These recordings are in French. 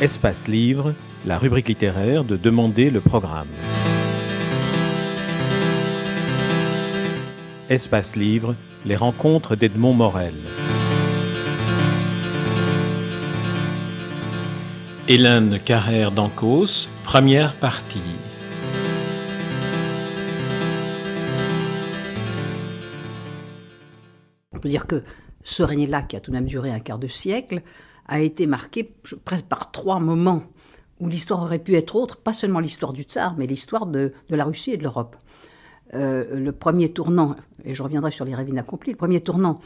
Espace Livre, la rubrique littéraire de Demander le programme. Espace Livre, les rencontres d'Edmond Morel. Hélène Carrère d'Encausse, première partie. On peut dire que ce règne-là, qui a tout de même duré un quart de siècle, a été marqué presque par trois moments où l'histoire aurait pu être autre, pas seulement l'histoire du tsar, mais l'histoire de la Russie et de l'Europe. Le premier tournant, et je reviendrai sur les rêves inaccomplis, le premier tournant,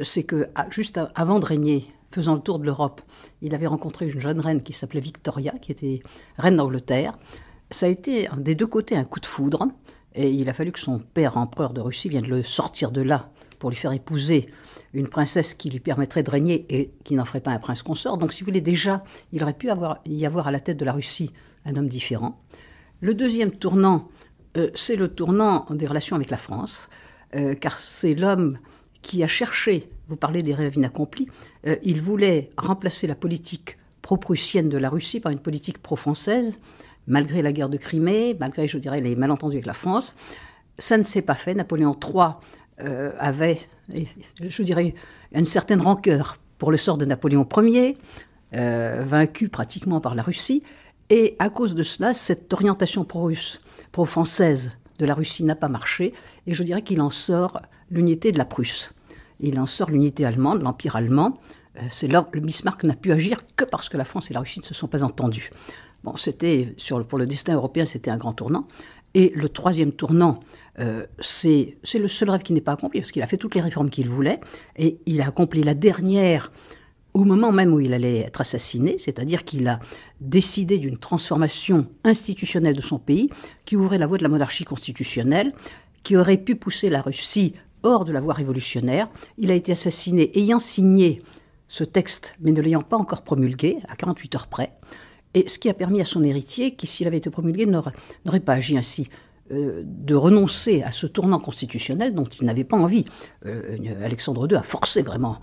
c'est que juste avant de régner, faisant le tour de l'Europe, il avait rencontré une jeune reine qui s'appelait Victoria, qui était reine d'Angleterre. Ça a été des deux côtés un coup de foudre, et il a fallu que son père, empereur de Russie, vienne le sortir de là pour lui faire épouser une princesse qui lui permettrait de régner et qui n'en ferait pas un prince consort. Donc, si vous voulez, déjà, il aurait pu y avoir à la tête de la Russie un homme différent. Le deuxième tournant, c'est le tournant des relations avec la France, car c'est l'homme qui a cherché, vous parlez des rêves inaccomplis, il voulait remplacer la politique pro-prussienne de la Russie par une politique pro-française, malgré la guerre de Crimée, malgré, je dirais, les malentendus avec la France. Ça ne s'est pas fait. Napoléon III avait, je dirais, une certaine rancœur pour le sort de Napoléon Ier, vaincu pratiquement par la Russie, et à cause de cela, cette orientation pro-russe, pro-française de la Russie n'a pas marché, et je dirais qu'il en sort l'unité de la Prusse. Il en sort l'unité allemande, l'Empire allemand. C'est là que Bismarck n'a pu agir que parce que la France et la Russie ne se sont pas entendues. Bon, c'était, pour le destin européen, c'était un grand tournant. Et le troisième tournant, c'est le seul rêve qui n'est pas accompli, parce qu'il a fait toutes les réformes qu'il voulait, et il a accompli la dernière au moment même où il allait être assassiné, c'est-à-dire qu'il a décidé d'une transformation institutionnelle de son pays qui ouvrait la voie de la monarchie constitutionnelle, qui aurait pu pousser la Russie hors de la voie révolutionnaire. Il a été assassiné ayant signé ce texte, mais ne l'ayant pas encore promulgué, à 48 heures près, et ce qui a permis à son héritier, qui s'il avait été promulgué n'aurait pas agi ainsi, de renoncer à ce tournant constitutionnel dont il n'avait pas envie. Alexandre II a forcé vraiment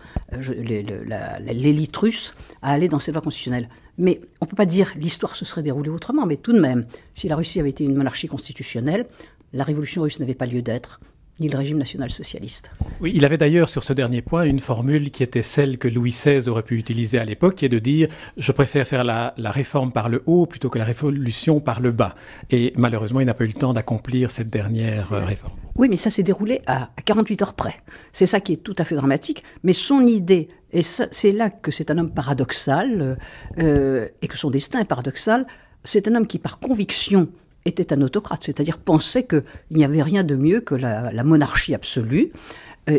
l'élite russe à aller dans cette voie constitutionnelle. Mais on ne peut pas dire que l'histoire se serait déroulée autrement, mais tout de même, si la Russie avait été une monarchie constitutionnelle, la révolution russe n'avait pas lieu d'être, ni le régime national-socialiste. Oui, il avait d'ailleurs sur ce dernier point une formule qui était celle que Louis XVI aurait pu utiliser à l'époque, qui est de dire « je préfère faire la réforme par le haut plutôt que la révolution par le bas ». Et malheureusement, il n'a pas eu le temps d'accomplir cette dernière réforme. Oui, mais ça s'est déroulé à 48 heures près. C'est ça qui est tout à fait dramatique, mais son idée, et ça, c'est là que c'est un homme paradoxal, et que son destin est paradoxal, c'est un homme qui, par conviction, était un autocrate, c'est-à-dire pensait qu'il n'y avait rien de mieux que la monarchie absolue.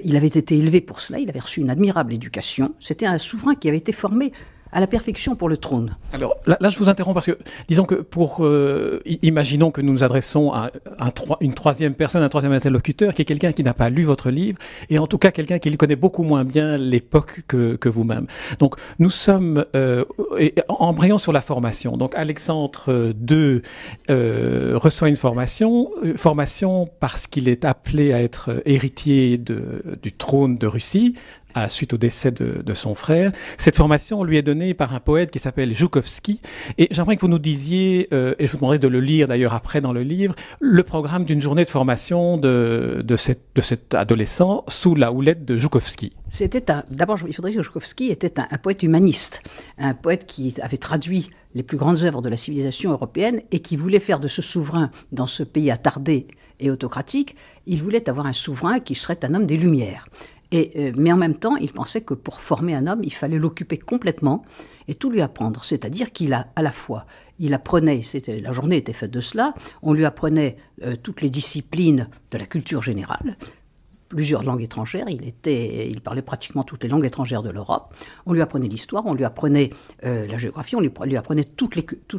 Il avait été élevé pour cela, il avait reçu une admirable éducation. C'était un souverain qui avait été formé à la perfection pour le trône. Alors là, je vous interromps parce que, disons que imaginons que nous nous adressons à une troisième personne, un troisième interlocuteur, qui est quelqu'un qui n'a pas lu votre livre, et en tout cas quelqu'un qui connaît beaucoup moins bien l'époque que vous-même. Donc nous sommes embrayons sur la formation. Donc Alexandre II reçoit une formation parce qu'il est appelé à être héritier du trône de Russie, suite au décès de son frère. Cette formation lui est donnée par un poète qui s'appelle Joukowski. Et j'aimerais que vous nous disiez, et je vous demanderai de le lire d'ailleurs après dans le livre, le programme d'une journée de formation de cet adolescent sous la houlette de Joukowski. D'abord, il faudrait dire que Joukowski était un poète humaniste, un poète qui avait traduit les plus grandes œuvres de la civilisation européenne et qui voulait faire de ce souverain dans ce pays attardé et autocratique, il voulait avoir un souverain qui serait un homme des Lumières. Mais en même temps, il pensait que pour former un homme, il fallait l'occuper complètement et tout lui apprendre. C'est-à-dire qu'il a à la fois, il apprenait, la journée était faite de cela, on lui apprenait toutes les disciplines de la culture générale, plusieurs langues étrangères, il parlait pratiquement toutes les langues étrangères de l'Europe, on lui apprenait l'histoire, on lui apprenait la géographie, on lui apprenait toutes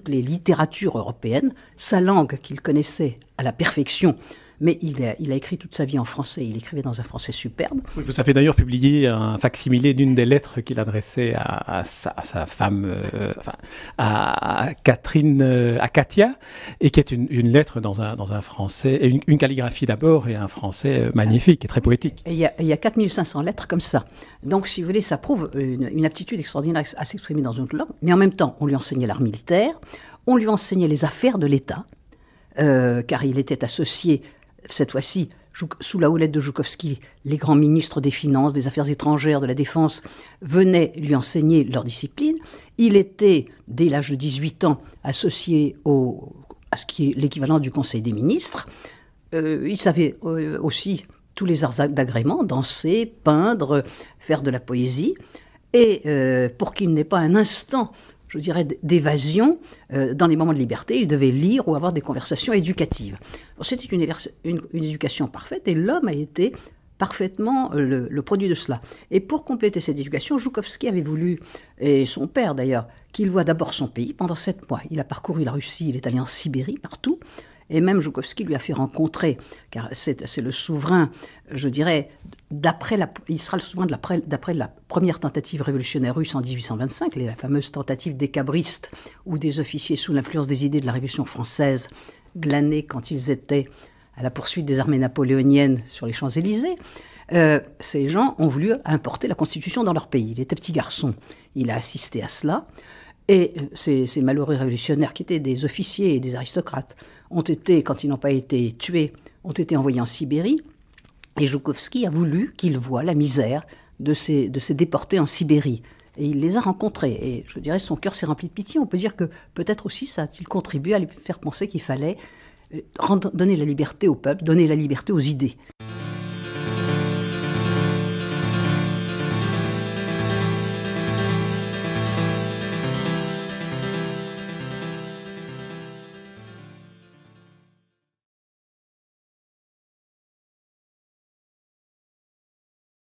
les littératures européennes, sa langue qu'il connaissait à la perfection, mais il a écrit toute sa vie en français, il écrivait dans un français superbe. Oui, ça fait d'ailleurs publier un facsimilé d'une des lettres qu'il adressait à sa femme, à Katia, et qui est une lettre dans un français, une calligraphie d'abord, et un français magnifique et très poétique. Et il y a 4500 lettres comme ça. Donc, si vous voulez, ça prouve une aptitude extraordinaire à s'exprimer dans une langue, mais en même temps, on lui enseignait l'art militaire, on lui enseignait les affaires de l'État, car il était associé, cette fois-ci, sous la houlette de Joukowski, les grands ministres des Finances, des Affaires étrangères, de la Défense, venaient lui enseigner leur discipline. Il était, dès l'âge de 18 ans, associé à ce qui est l'équivalent du Conseil des ministres. Il savait aussi tous les arts d'agrément, danser, peindre, faire de la poésie. Et pour qu'il n'ait pas un instant, je dirais, d'évasion, dans les moments de liberté, il devait lire ou avoir des conversations éducatives. Alors, c'était une éducation parfaite, et l'homme a été parfaitement le produit de cela. Et pour compléter cette éducation, Joukowski avait voulu, et son père d'ailleurs, qu'il voie d'abord son pays pendant 7 mois. Il a parcouru la Russie, il est allé en Sibérie, partout, et même Joukowski lui a fait rencontrer, car c'est le souverain, je dirais, il sera le souverain d'après la première tentative révolutionnaire russe en 1825, les fameuses tentatives des cabristes, où des officiers sous l'influence des idées de la Révolution française, glanés quand ils étaient à la poursuite des armées napoléoniennes sur les Champs-Élysées, ces gens ont voulu importer la Constitution dans leur pays. Il était petit garçon, il a assisté à cela, et ces malheureux révolutionnaires qui étaient des officiers et des aristocrates, ont été, quand ils n'ont pas été tués, ont été envoyés en Sibérie. Et Joukowski a voulu qu'ils voient la misère de ces déportés en Sibérie. Et il les a rencontrés. Et je dirais, son cœur s'est rempli de pitié. On peut dire que peut-être aussi ça a-t-il contribué à lui faire penser qu'il fallait donner la liberté au peuple, donner la liberté aux idées.